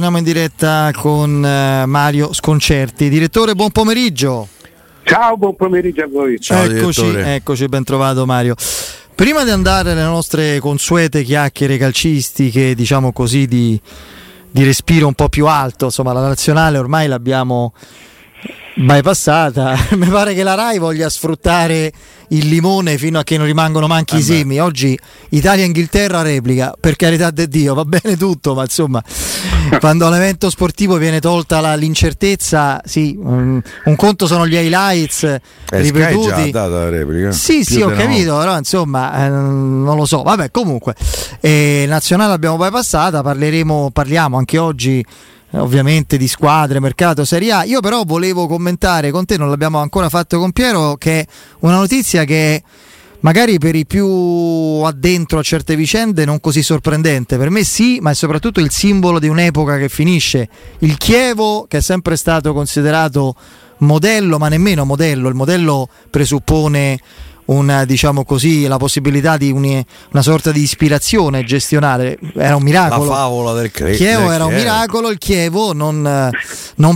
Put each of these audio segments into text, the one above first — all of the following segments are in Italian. torniamo in diretta con Mario Sconcerti. Direttore, buon pomeriggio. Ciao, buon pomeriggio a voi. Ciao, eccoci, ben trovato Mario. Prima di andare alle nostre consuete chiacchiere calcistiche, diciamo così, di respiro un po' più alto, insomma la nazionale ormai l'abbiamo bypassata, mi pare che la Rai voglia sfruttare il limone fino a che non rimangono manchi i semi. Oggi Italia-Inghilterra replica, per carità di Dio, va bene tutto, ma insomma quando all'evento sportivo viene tolta l'incertezza, sì, un conto sono gli highlights ripetuti. Sì, ho capito, però insomma non lo so, vabbè, comunque nazionale l'abbiamo bypassata, parliamo anche oggi ovviamente di squadre, mercato, Serie A. Io però volevo commentare con te, non l'abbiamo ancora fatto con Piero, che è una notizia che magari per i più addentro a certe vicende non così sorprendente, per me sì, ma è soprattutto il simbolo di un'epoca che finisce. Il Chievo, che è sempre stato considerato modello, ma nemmeno modello, il modello presuppone una, diciamo così, la possibilità di una sorta di ispirazione gestionale, era un miracolo. La favola del Chievo era un miracolo, il Chievo non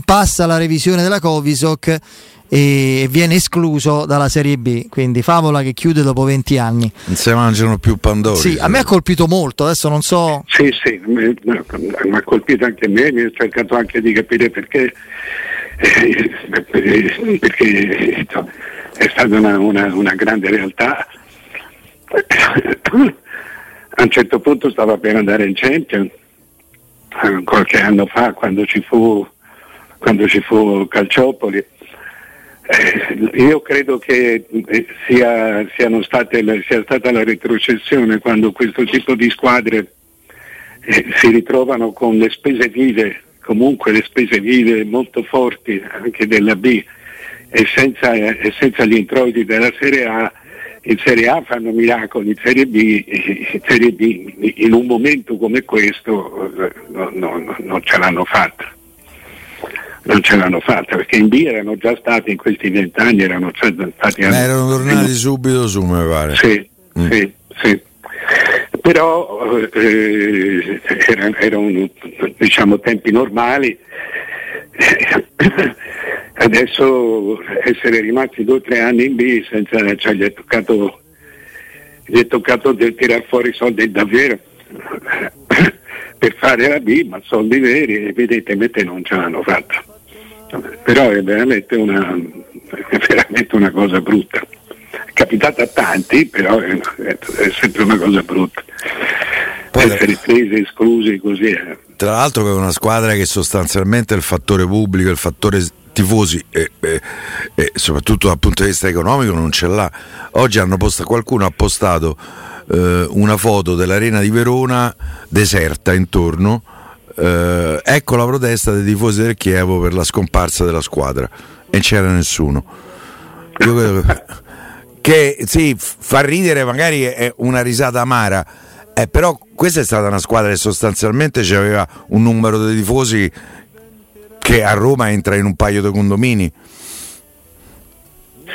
passa la revisione della Covisoc e viene escluso dalla Serie B, quindi favola che chiude dopo 20 anni. Non si mangiano più pandori. Sì, a me ha colpito molto, adesso non so. Sì, mi ha colpito anche me, mi ho cercato anche di capire perché è stata una grande realtà. A un certo punto stava per andare in Champions, qualche anno fa, quando ci fu Calciopoli. Io credo che sia stata la retrocessione, quando questo tipo di squadre si ritrovano con le spese vive, comunque le spese vive molto forti anche della B, e senza gli introiti della Serie A. In Serie A fanno miracoli, in Serie B in un momento come questo non ce l'hanno fatta. Non ce l'hanno fatta, perché in B erano già stati, in questi 20 anni erano già stati. Erano tornati subito su, mi pare. Sì. Però erano, diciamo, tempi normali. Adesso essere rimasti 2 o 3 anni in B senza, cioè, gli è toccato tirare fuori soldi davvero per fare la B, ma soldi veri, evidentemente non ce l'hanno fatta. Però è veramente una cosa brutta. È capitata a tanti, però è sempre una cosa brutta. Poi essere presi, esclusi così. Tra l'altro che è una squadra che sostanzialmente il fattore pubblico, il fattore tifosi e soprattutto dal punto di vista economico non ce l'ha. Oggi qualcuno ha postato una foto dell'Arena di Verona deserta intorno, ecco la protesta dei tifosi del Chievo per la scomparsa della squadra, e c'era nessuno. Io credo che sì, fa ridere, magari è una risata amara, però questa è stata una squadra che sostanzialmente aveva un numero di tifosi che a Roma entra in un paio di condomini.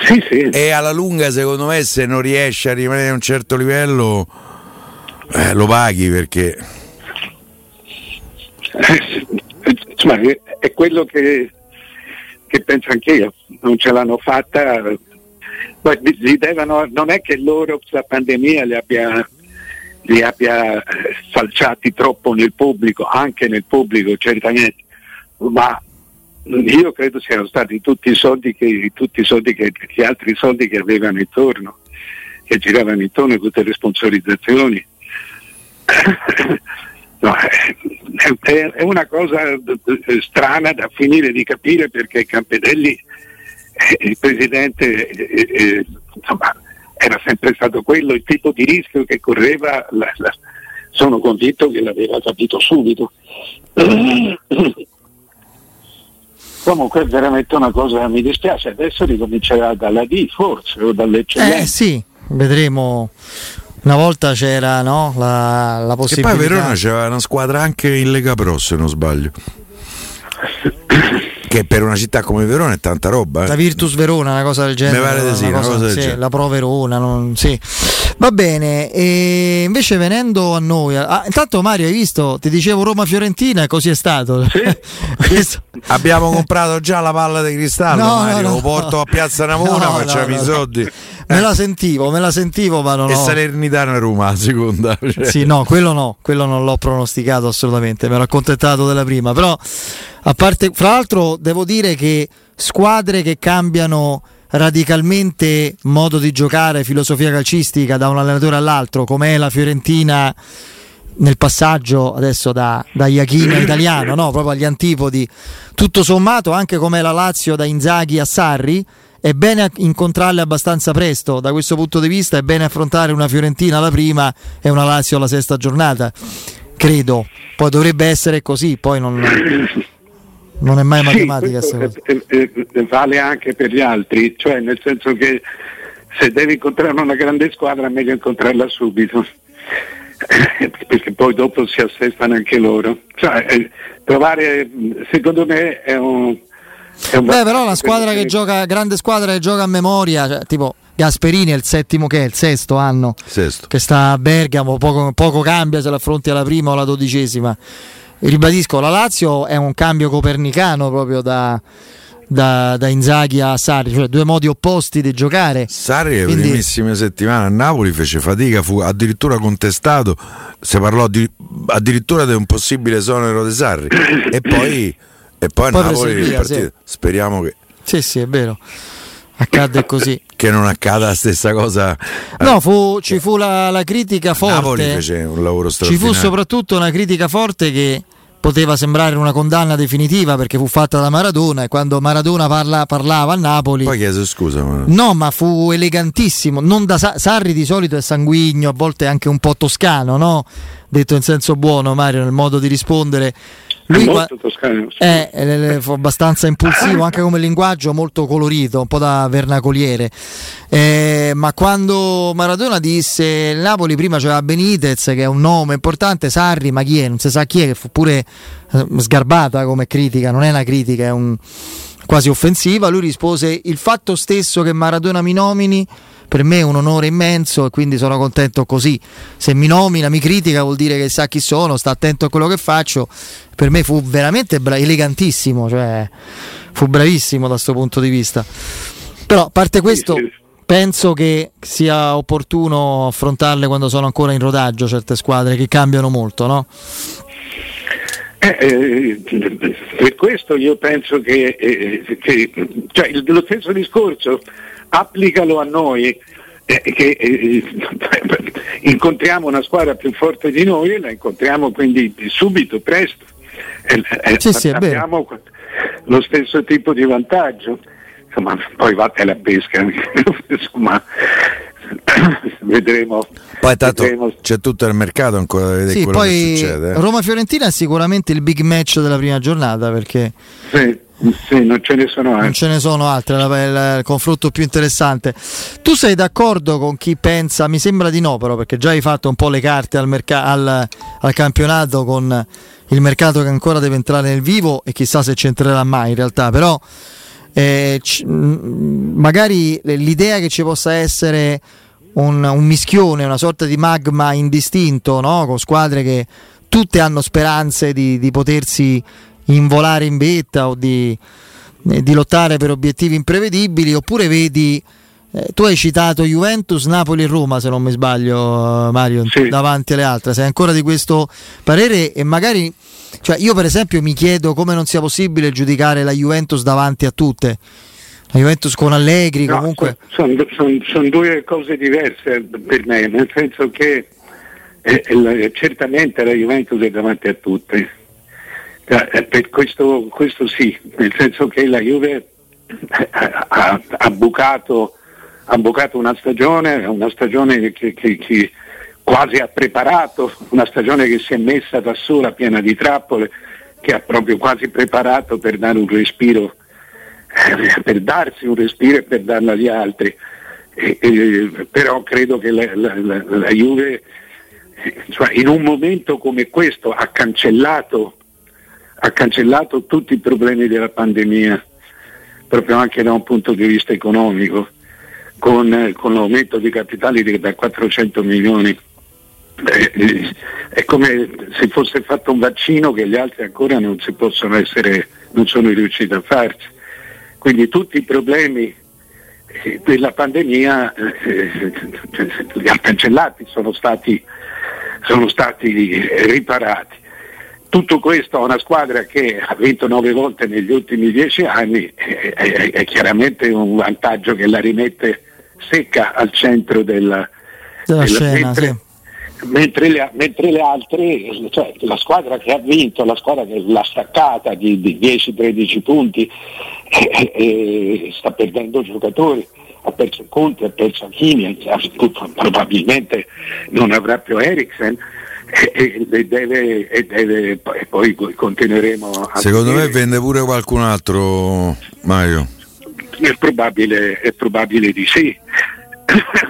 Sì. E alla lunga, secondo me, se non riesce a rimanere a un certo livello lo paghi, perché insomma è quello che penso anch'io. Non ce l'hanno fatta, ma non è che loro la pandemia li abbia salciati troppo nel pubblico, certamente, ma io credo siano stati tutti i soldi che gli altri soldi che avevano intorno, che giravano intorno, tutte le sponsorizzazioni. No, è una cosa strana da finire di capire, perché Campedelli, il presidente, insomma, era sempre stato quello, il tipo di rischio che correva, sono convinto che l'aveva capito subito. Comunque è veramente una cosa, mi dispiace, adesso ricomincerà dalla D forse, o dall'eccellenza. Sì, vedremo. Una volta c'era, no, la possibilità. E poi Verona c'era una squadra anche in Lega Pro, se non sbaglio. Che per una città come Verona è tanta roba. La Virtus Verona, una cosa del genere. Mi pare di sì, una cosa del genere. La Pro Verona, non, sì. Va bene, e invece venendo a noi, intanto Mario, hai visto, ti dicevo Roma-Fiorentina, così è stato. Sì. Abbiamo comprato già la palla di cristallo, no, Mario, no, porto a Piazza Navona, facciamo i soldi. Me la sentivo, ma non. E Salernitano e Roma a seconda. Cioè. Sì, no, quello non l'ho pronosticato assolutamente, mi ero accontentato della prima, però a parte, fra l'altro devo dire che squadre che cambiano radicalmente modo di giocare, filosofia calcistica da un allenatore all'altro, come è la Fiorentina nel passaggio adesso da Iachini all'italiano, no? Proprio agli antipodi, tutto sommato, anche come la Lazio da Inzaghi a Sarri, è bene incontrarle abbastanza presto. Da questo punto di vista è bene affrontare una Fiorentina alla prima e una Lazio alla sesta giornata, credo, poi dovrebbe essere così, poi non è mai matematica. Vale anche per gli altri, cioè nel senso che se devi incontrare una grande squadra è meglio incontrarla subito, perché poi dopo si assestano anche loro, cioè, trovare, secondo me è un però la squadra che gioca, grande squadra che gioca a memoria, cioè, tipo Gasperini è il settimo, che è il sesto anno che sta a Bergamo, poco cambia se l'affronti alla prima o alla dodicesima. Ribadisco, la Lazio è un cambio copernicano proprio da Inzaghi a Sarri, cioè due modi opposti di giocare. Sarri le primissime settimane a Napoli fece fatica, fu addirittura contestato, si parlò addirittura di un possibile esonero di Sarri e poi a Napoli ripartito. Sì. Speriamo che sì, è vero, accadde così, che non accada la stessa cosa. No, ci fu la critica forte. Napoli fece un lavoro straordinario. Ci fu soprattutto una critica forte che poteva sembrare una condanna definitiva, perché fu fatta da Maradona, e quando Maradona parlava a Napoli poi chiese scusa, no, ma fu elegantissimo. Non da Sarri di solito è sanguigno, a volte anche un po' toscano, no? Detto in senso buono, Mario, nel modo di rispondere. Lui molto toscano, sì. Fu abbastanza impulsivo, anche come linguaggio molto colorito, un po' da vernacoliere, ma quando Maradona disse Napoli prima c'era Benítez, che è un nome importante, Sarri ma chi è? Non si sa chi è, che fu pure sgarbata come critica, non è una critica, è quasi offensiva. Lui rispose: il fatto stesso che Maradona mi nomini per me è un onore immenso, e quindi sono contento così. Se mi nomina, mi critica, vuol dire che sa chi sono, sta attento a quello che faccio. Per me fu veramente elegantissimo, cioè fu bravissimo da questo punto di vista. Però a parte questo, penso che sia opportuno affrontarle quando sono ancora in rodaggio certe squadre che cambiano molto, no? Per questo io penso che cioè, lo stesso discorso applicalo a noi, che incontriamo una squadra più forte di noi e la incontriamo quindi subito, presto, abbiamo lo stesso tipo di vantaggio, insomma. Poi vattene alla pesca, insomma. Vedremo. Poi tanto c'è tutto il mercato ancora da vedere quello che succede. Roma-Fiorentina è sicuramente il big match della prima giornata, perché sì, non ce ne sono altre. Non ce ne sono altre, il confronto più interessante. Tu sei d'accordo con chi pensa? Mi sembra di no, però, perché già hai fatto un po' le carte al campionato, con il mercato che ancora deve entrare nel vivo e chissà se ci entrerà mai in realtà, però. Magari l'idea che ci possa essere un mischione, una sorta di magma indistinto, no? Con squadre che tutte hanno speranze di potersi involare in vetta o di lottare per obiettivi imprevedibili, oppure vedi, tu hai citato Juventus, Napoli e Roma, se non mi sbaglio, Mario, sì, davanti alle altre. Sei ancora di questo parere? E magari, cioè, io per esempio mi chiedo come non sia possibile giudicare la Juventus davanti a tutte, la Juventus con Allegri, no, comunque sono due cose diverse per me, nel senso che certamente la Juventus è davanti a tutte, per questo sì, nel senso che la Juve ha bucato una stagione che quasi ha preparato, una stagione che si è messa da sola piena di trappole, che ha proprio quasi preparato per dare un respiro, per darsi un respiro e per darla agli altri, però credo che la Juve, cioè, in un momento come questo ha cancellato tutti i problemi della pandemia, proprio anche da un punto di vista economico. con l'aumento di capitali da 400 milioni. È come se fosse fatto un vaccino che gli altri ancora non sono riusciti a farci. Quindi tutti i problemi della pandemia cancellati sono stati riparati. Tutto questo a una squadra che ha vinto 9 volte negli ultimi 10 anni è chiaramente un vantaggio che la rimette secca al centro della scena. Mentre le altre, cioè la squadra che ha vinto, la squadra che l'ha staccata di 10-13 punti sta perdendo giocatori, ha perso Conte, ha perso Iachini, probabilmente non avrà più Eriksen e poi continueremo a Secondo me vende pure qualcun altro, Mario. È probabile di sì.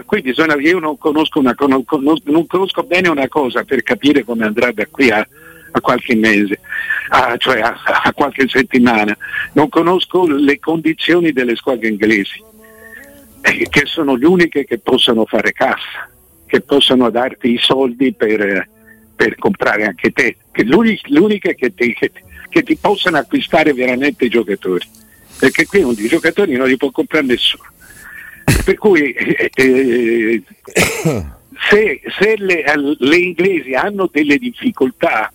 Quindi io non conosco bene una cosa per capire come andrà da qui a qualche mese, cioè a qualche settimana. Non conosco le condizioni delle squadre inglesi, che sono le uniche che possono fare cassa, che possono darti i soldi per comprare anche te, che l'unica che ti possano acquistare veramente i giocatori, perché qui i giocatori non li può comprare nessuno. Per cui se le inglesi hanno delle difficoltà,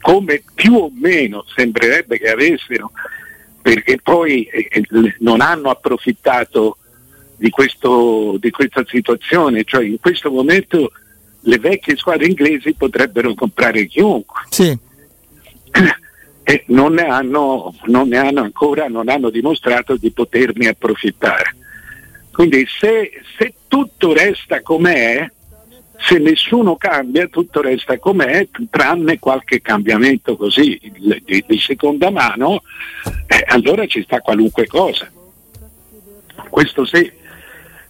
come più o meno sembrerebbe che avessero, perché poi non hanno approfittato di questa situazione, cioè in questo momento le vecchie squadre inglesi potrebbero comprare chiunque. Sì. E non hanno dimostrato di poterne approfittare. Quindi se tutto resta com'è, se nessuno cambia, tutto resta com'è, tranne qualche cambiamento così di seconda mano, allora ci sta qualunque cosa. Questo sì.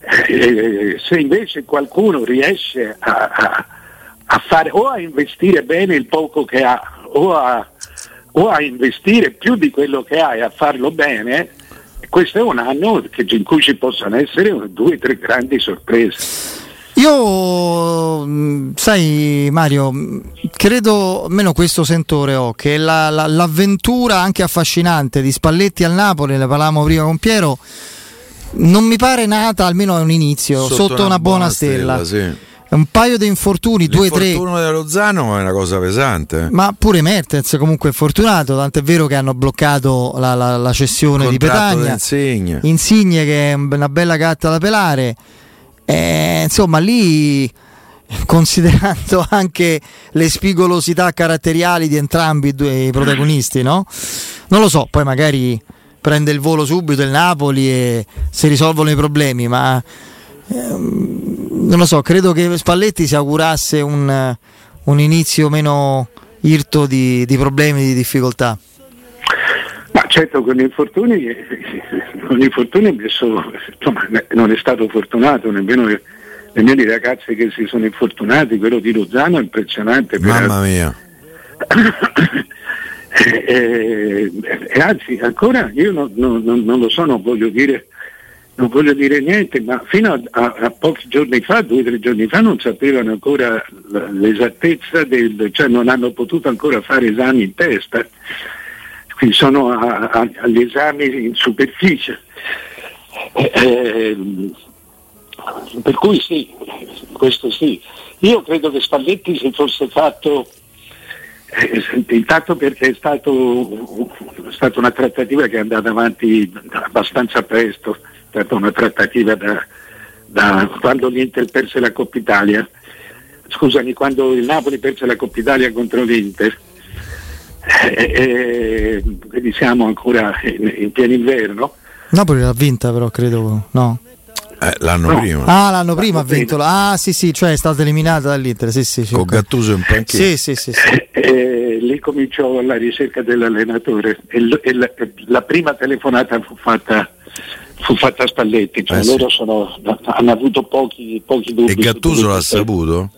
Se invece qualcuno riesce a fare, o a investire bene il poco che ha, o a investire più di quello che ha e a farlo bene, questo è un anno in cui ci possono essere 2 o 3 grandi sorprese. Io, sai Mario, credo, almeno questo sentore che l'avventura anche affascinante di Spalletti al Napoli, ne parlavamo prima con Piero, non mi pare nata, almeno a un inizio, sotto una buona stella. Sì. Un paio di infortuni, 2-3. L'infortunio di Lozano è una cosa pesante. Ma pure Mertens comunque è fortunato, tant'è vero che hanno bloccato la cessione di Petagna. Insigne che è una bella gatta da pelare. Insomma, lì, considerando anche le spigolosità caratteriali di entrambi i protagonisti, no? Non lo so, poi magari prende il volo subito il Napoli e si risolvono i problemi, ma non lo so, credo che Spalletti si augurasse un inizio meno irto di problemi, di difficoltà. Ma certo, con gli infortuni non è stato fortunato nemmeno i ragazzi che si sono infortunati. Quello di Lozano è impressionante, mamma mia. E anzi, ancora io non lo so, non voglio dire niente, ma fino a pochi giorni fa, 2 o 3 giorni fa, non sapevano ancora l'esattezza cioè non hanno potuto ancora fare esami in testa, quindi sono agli esami in superficie, per cui sì, questo sì. Io credo che Spalletti si fosse fatto, intanto perché è stata una trattativa che è andata avanti abbastanza presto, è stata una trattativa da quando l'Inter perse la Coppa Italia, quando il Napoli perse la Coppa Italia contro l'Inter, quindi siamo ancora in pieno inverno. Napoli l'ha vinta però, credo, no? L'anno prima. L'anno prima ha vinto. Sì, cioè è stata eliminata dall'Inter, sì. Con Gattuso in panchina. Sì. Lì cominciò la ricerca dell'allenatore e la prima telefonata fu fatta a Spalletti, cioè loro hanno avuto pochi dubbi. E Gattuso l'ha saputo?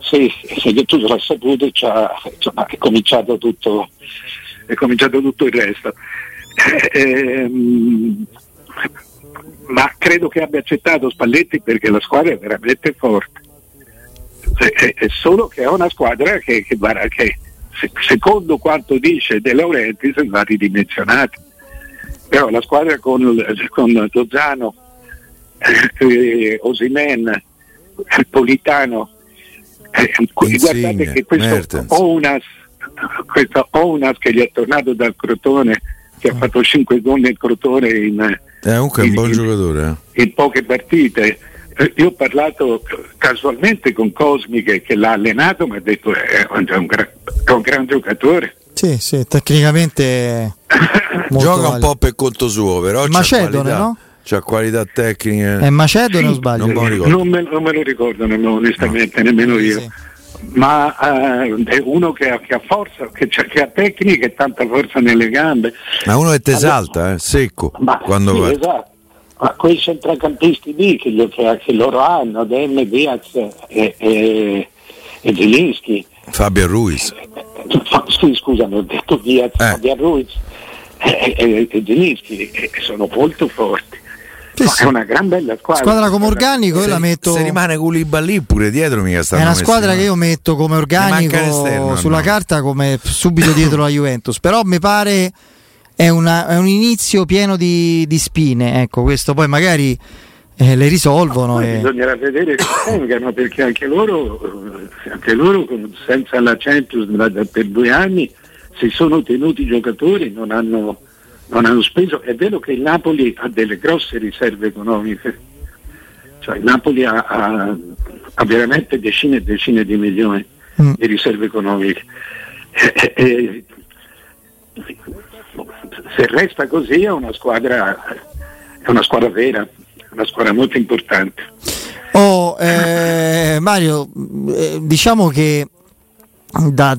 Sì, Gattuso l'ha saputo e è cominciato tutto il resto. ma credo che abbia accettato Spalletti perché la squadra è veramente forte, è solo che è una squadra che secondo quanto dice De Laurentiis sono stati dimensionati, però la squadra con Lozano, Osimen, Politano, Insigne, guardate che questo Onas che gli è tornato dal Crotone, che ha fatto 5 gol nel Crotone in poche partite. Io ho parlato casualmente con Cosmi che l'ha allenato, mi ha detto è un gran giocatore. Sì, tecnicamente gioca un po' per conto suo, però macedone, no? C'ha qualità tecnica. È macedone, sì, o sbaglio? Non me lo ricordo onestamente, no, nemmeno io. Sì. Ma è uno che ha forza, che ha tecnica e tanta forza nelle gambe. Ma uno che ti esalta, secco. Sì, esatto. Ma quei centrocampisti lì che loro hanno, Dem, Diaz e Zielinski. Fabio Ruiz. Sì, scusami, ho detto Diaz, Fabio Ruiz e Zielinski sono molto forti. Sì. È una gran bella squadra come organico. Io la metto, se rimane Culiba lì pure dietro, mica stanno, è una squadra che io metto come organico sulla carta come subito dietro la Juventus, però mi pare è un inizio pieno di spine, ecco, questo poi magari le risolvono, poi bisognerà vedere che vengano, perché anche loro senza la Champions per 2 anni si sono tenuti i giocatori, non hanno speso. È vero che il Napoli ha delle grosse riserve economiche, cioè il Napoli ha veramente decine e decine di milioni di riserve economiche, se resta così è una squadra vera, una squadra molto importante. Mario, diciamo che da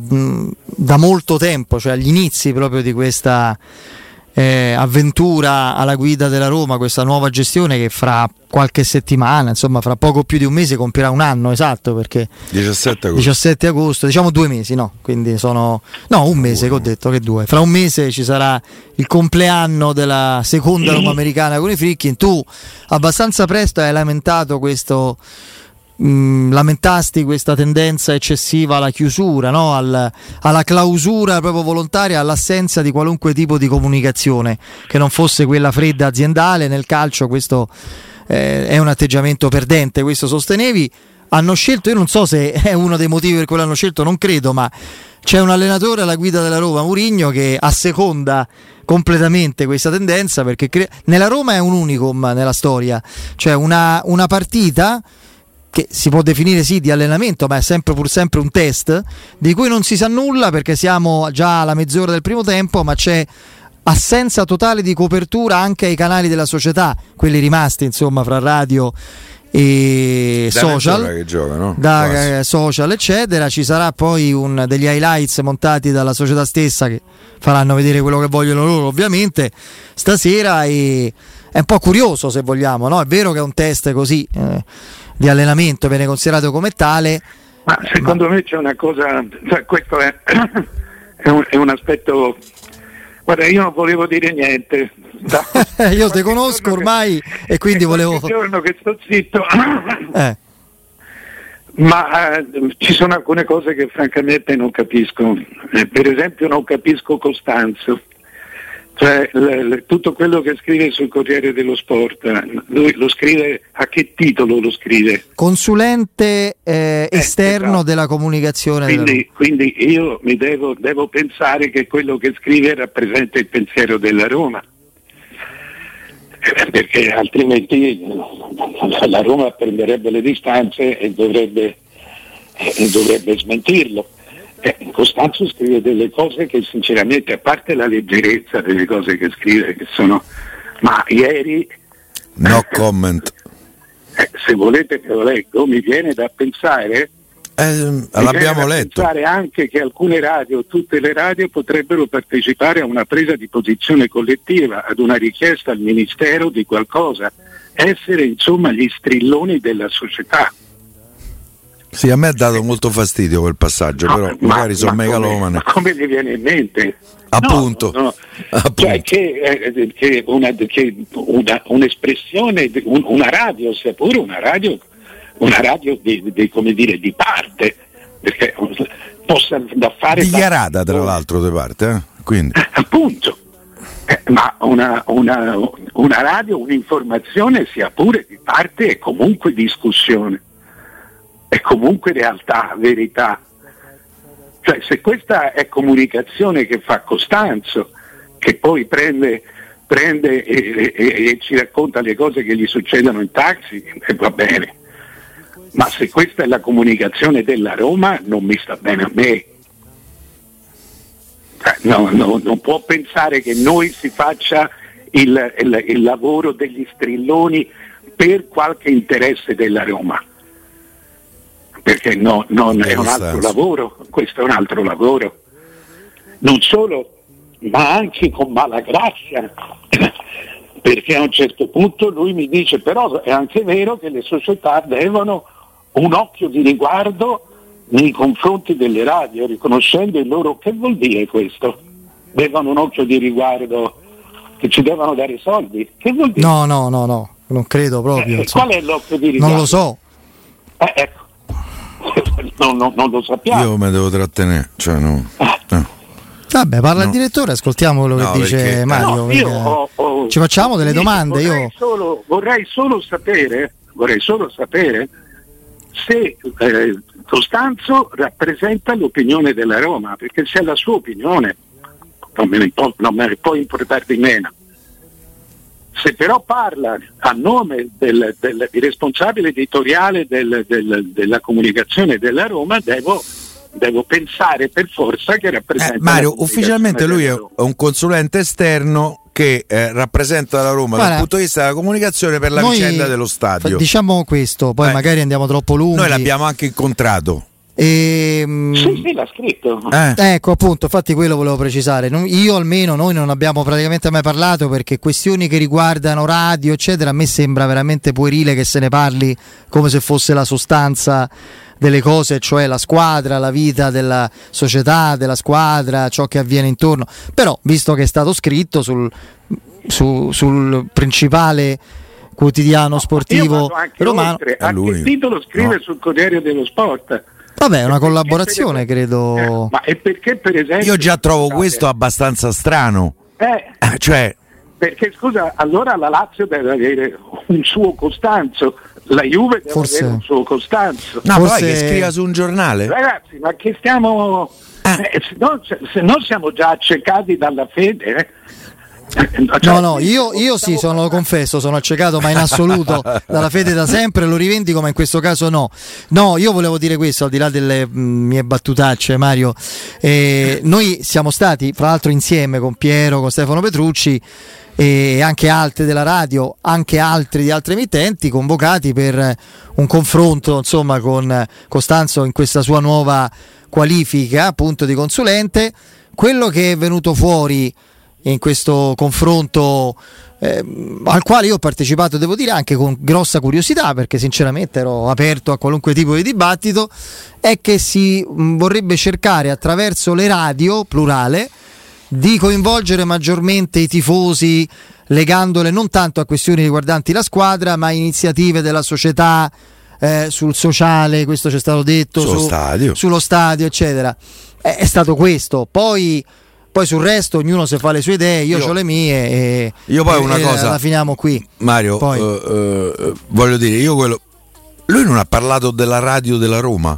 molto tempo, cioè agli inizi proprio di questa avventura alla guida della Roma, questa nuova gestione che fra qualche settimana, insomma fra poco più di un mese compirà 1 anno esatto, perché 17 agosto, diciamo 2 mesi, no? Quindi sono un mese che ho detto, che 2, fra 1 mese ci sarà il compleanno della seconda Roma americana con i Frickin. Tu abbastanza presto hai lamentasti questa tendenza eccessiva alla chiusura, no? Alla clausura proprio volontaria, all'assenza di qualunque tipo di comunicazione che non fosse quella fredda aziendale. Nel calcio questo è un atteggiamento perdente, questo sostenevi. Hanno scelto, io non so se è uno dei motivi per cui l'hanno scelto, non credo, ma c'è un allenatore alla guida della Roma, Mourinho, che asseconda completamente questa tendenza, perché nella Roma è un unicum nella storia, cioè una partita che si può definire sì di allenamento, ma è sempre pur sempre un test di cui non si sa nulla, perché siamo già alla mezz'ora del primo tempo, ma c'è assenza totale di copertura anche ai canali della società, quelli rimasti insomma fra radio e da social, che gioca, no? Da social eccetera. Ci sarà poi degli highlights montati dalla società stessa, che faranno vedere quello che vogliono loro ovviamente stasera, e è un po' curioso se vogliamo, no? È vero che è un test così di allenamento, viene considerato come tale, ma secondo me c'è una cosa, cioè questo è un aspetto. Guarda, io non volevo dire niente, io te conosco ormai e quindi volevo, è un giorno che sto zitto ma ci sono alcune cose che francamente non capisco, per esempio non capisco Costanzo, cioè tutto quello che scrive sul Corriere dello Sport, lui lo scrive, a che titolo lo scrive? Consulente esterno, esatto, della comunicazione, quindi io mi devo pensare che quello che scrive rappresenta il pensiero della Roma, perché altrimenti la Roma prenderebbe le distanze e dovrebbe smentirlo. Costanzo scrive delle cose che sinceramente, a parte la leggerezza delle cose che scrive, che sono, ma ieri no comment, se volete che lo leggo, mi viene da pensare l'abbiamo letto, pensare anche che alcune radio, tutte le radio potrebbero partecipare a una presa di posizione collettiva, ad una richiesta al ministero di qualcosa, essere insomma gli strilloni della società. Sì, a me ha dato molto fastidio quel passaggio, però magari sono megalomane. Ma come gli viene in mente? Appunto. cioè che un'espressione, una radio, sia pure una radio di come dire di parte, perché possa da fare dichiarata tra l'altro di parte, quindi appunto, ma una radio, un'informazione sia pure di parte è comunque discussione, è comunque realtà, verità. Cioè se questa è comunicazione che fa Costanzo, che poi prende e ci racconta le cose che gli succedono in taxi, va bene, ma se questa è la comunicazione della Roma non mi sta bene a me. No, non può pensare che noi si faccia il lavoro degli strilloni per qualche interesse della Roma, perché no, non è un altro lavoro, questo è un altro lavoro, non solo, ma anche con malagrazia, perché a un certo punto lui mi dice però è anche vero che le società devono un occhio di riguardo nei confronti delle radio, riconoscendo il loro, che vuol dire questo? Devono un occhio di riguardo, che ci devono dare i soldi, che vuol dire? No, non credo proprio. Qual è l'occhio di riguardo? Non lo so. Ecco. Non lo sappiamo. Io me devo trattenere, cioè no. Vabbè, parla il direttore, ascoltiamo quello che dice perché... Mario. No, ci facciamo delle domande. Vorrei solo sapere se Costanzo rappresenta l'opinione della Roma, perché se è la sua opinione non me ne può importare di meno. Se però parla a nome del responsabile editoriale della comunicazione della Roma, devo pensare per forza che rappresenta Mario, ufficialmente lui è un consulente esterno che rappresenta la Roma dal punto di vista della comunicazione per la vicenda dello stadio. Diciamo questo, poi magari andiamo troppo lunghi. Noi l'abbiamo anche incontrato. Sì, l'ha scritto. Ecco, appunto, infatti quello volevo precisare. Io almeno, noi non abbiamo praticamente mai parlato, perché questioni che riguardano radio, eccetera, a me sembra veramente puerile che se ne parli come se fosse la sostanza delle cose, cioè la squadra, la vita della società, della squadra, ciò che avviene intorno. Però, visto che è stato scritto sul principale quotidiano sportivo romano, il titolo scrive sul Corriere dello Sport. Vabbè, è una collaborazione, credo. Ma e perché, per esempio, io già trovo questo abbastanza strano. Cioè, perché scusa, allora la Lazio deve avere un suo Costanzo, la Juve deve avere un suo Costanzo. No, forse... poi che scriva su un giornale. Ragazzi, ma che stiamo se non siamo già accecati dalla fede, No, io sì, lo confesso, sono accecato, ma in assoluto dalla fede da sempre, lo rivendico, ma in questo caso no. No, io volevo dire questo, al di là delle mie battutacce, Mario, noi siamo stati, fra l'altro, insieme con Piero, con Stefano Petrucci e anche altri della radio, anche altri di altre emittenti, convocati per un confronto, insomma, con Costanzo in questa sua nuova qualifica, appunto, di consulente. Quello che è venuto fuori in questo confronto, al quale io ho partecipato, devo dire, anche con grossa curiosità, perché sinceramente ero aperto a qualunque tipo di dibattito, è che si vorrebbe cercare attraverso le radio, plurale, di coinvolgere maggiormente i tifosi, legandole non tanto a questioni riguardanti la squadra, ma iniziative della società, sul sociale, questo ci è stato detto, sullo stadio, eccetera. È stato questo. Poi sul resto ognuno se fa le sue idee, io ho le mie io poi una cosa, la finiamo qui. Mario, poi. Voglio dire, io quello, lui non ha parlato della radio della Roma.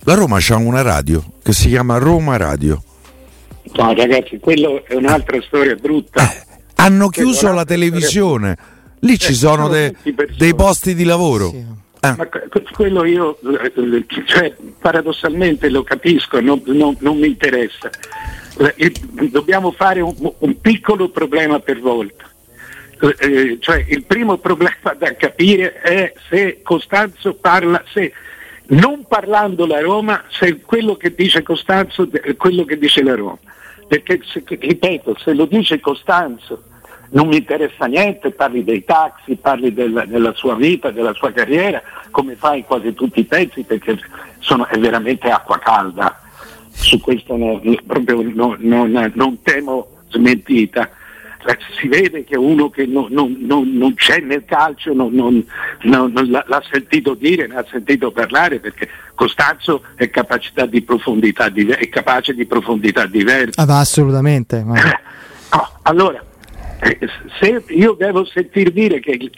La Roma c'ha una radio che si chiama Roma Radio. No ragazzi, quello è un'altra storia brutta. Hanno chiuso la televisione, lì ci sono dei posti di lavoro. Sì. Ma quello io, cioè, paradossalmente lo capisco, non mi interessa. Dobbiamo fare un piccolo problema per volta. Cioè il primo problema da capire è se Costanzo parla, se non parlando la Roma, se quello che dice Costanzo è quello che dice la Roma. Perché ripeto, se lo dice Costanzo non mi interessa niente, parli dei taxi, parli della sua vita, della sua carriera, come fa in quasi tutti i pezzi, perché è veramente acqua calda. Su questo proprio non temo smentita. Si vede che uno che non c'è nel calcio l'ha sentito dire, ne ha sentito parlare, perché Costanzo è capace di profondità diversa. Ah, assolutamente. Ma... allora, se io devo sentir dire che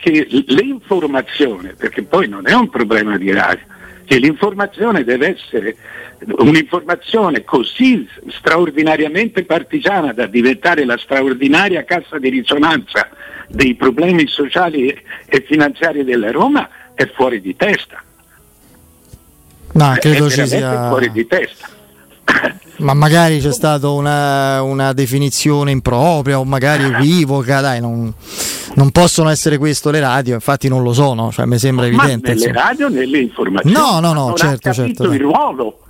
l'informazione, perché poi non è un problema di radio, che l'informazione deve essere un'informazione così straordinariamente partigiana da diventare la straordinaria cassa di risonanza dei problemi sociali e finanziari della Roma, è fuori di testa. No, credo ci sia fuori di testa. Ma magari c'è stata una definizione impropria o magari equivoca, dai, non possono essere questo le radio, infatti non lo sono, cioè mi sembra evidente. Ma nelle radio, nelle informazioni no, certo. Il ruolo,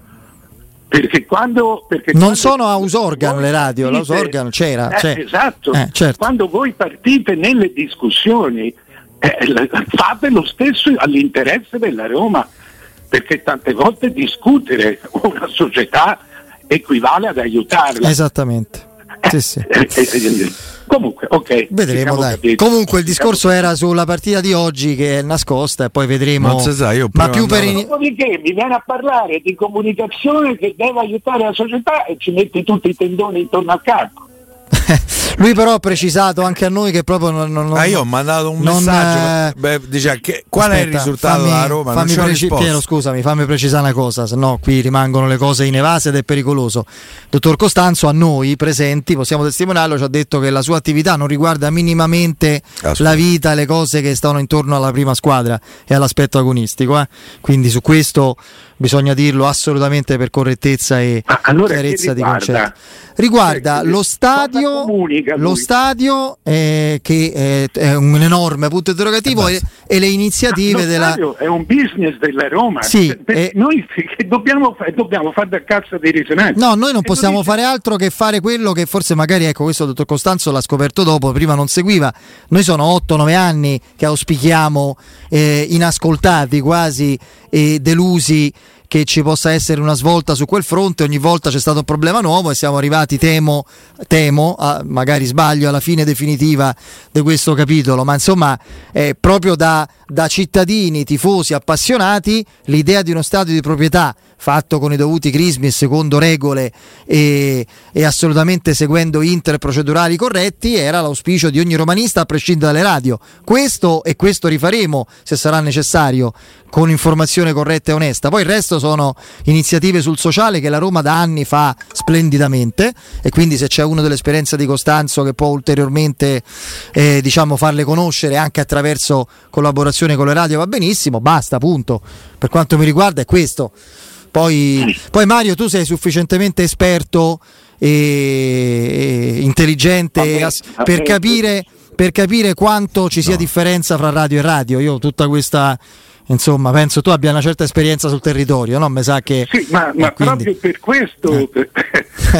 perché quando sono a usorgan le radio, l'usorgan c'era, esatto. Certo. Quando voi partite nelle discussioni fate lo stesso all'interesse della Roma, perché tante volte discutere una società equivale ad aiutarla. Esattamente. Sì. Comunque, ok. Vedremo, dai. Capito. Comunque il discorso era sulla partita di oggi che è nascosta e poi vedremo. Non si sa, io ma più per dopodiché mi viene a parlare di comunicazione che deve aiutare la società e ci metti tutti i tendoni intorno al capo. Lui però ha precisato anche a noi che proprio non io ho mandato un messaggio, dice che qual è il risultato della Roma? Piero, scusami, fammi precisare una cosa, sennò qui rimangono le cose in evase ed è pericoloso. Dottor Costanzo a noi presenti, possiamo testimoniarlo, ci ha detto che la sua attività non riguarda minimamente la vita e le cose che stanno intorno alla prima squadra e all'aspetto agonistico, quindi su questo bisogna dirlo assolutamente per correttezza e chiarezza di concetto. Riguarda lo stadio, stadio che è un enorme punto interrogativo e le iniziative della stadio è un business della Roma. Sì, noi che dobbiamo fare da cazzo dei risonanti. No, noi non possiamo fare altro che fare quello che forse magari, ecco, questo dottor Costanzo l'ha scoperto dopo, prima non seguiva. Noi sono 8-9 anni che auspichiamo inascoltati quasi e delusi che ci possa essere una svolta su quel fronte. Ogni volta c'è stato un problema nuovo e siamo arrivati, temo magari sbaglio, alla fine definitiva di questo capitolo, ma insomma proprio da cittadini, tifosi, appassionati, l'idea di uno stadio di proprietà fatto con i dovuti crismi e secondo regole e assolutamente seguendo inter procedurali corretti era l'auspicio di ogni romanista, a prescindere dalle radio. Questo rifaremo se sarà necessario, con informazione corretta e onesta. Poi il resto sono iniziative sul sociale che la Roma da anni fa splendidamente, e quindi se c'è uno dell'esperienza di Costanzo che può ulteriormente farle conoscere anche attraverso collaborazione con le radio, va benissimo, basta, punto. Per quanto mi riguarda è questo. Poi Mario, tu sei sufficientemente esperto e intelligente per capire quanto ci sia differenza fra radio e radio. Io tutta questa, insomma, penso tu abbia una certa esperienza sul territorio, no? Mi sa che sì, ma quindi... proprio per questo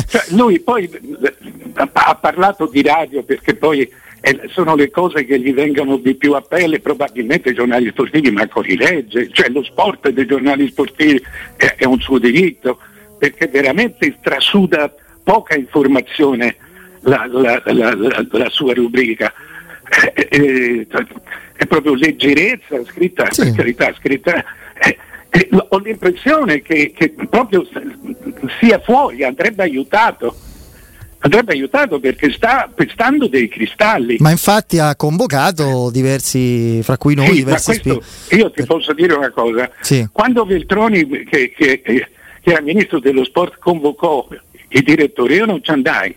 cioè, lui poi ha parlato di radio perché poi sono le cose che gli vengono di più a pelle, probabilmente i giornali sportivi manco li legge, cioè lo sport dei giornali sportivi è un suo diritto, perché veramente trasuda poca informazione la sua rubrica. È proprio leggerezza scritta, sì. Per carità, scritta. Ho l'impressione che proprio sia fuori, andrebbe aiutato perché sta pestando dei cristalli. Ma infatti ha convocato diversi, fra cui noi, sì, diversi. Ma questo, io ti posso dire una cosa, sì. Quando Veltroni, che era ministro dello sport, convocò il direttore, io non ci andai,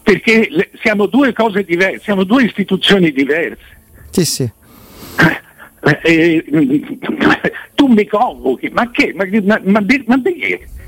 perché siamo due cose diverse, siamo due istituzioni diverse. Sì, sì. Tu mi convochi, ma che? Ma perché?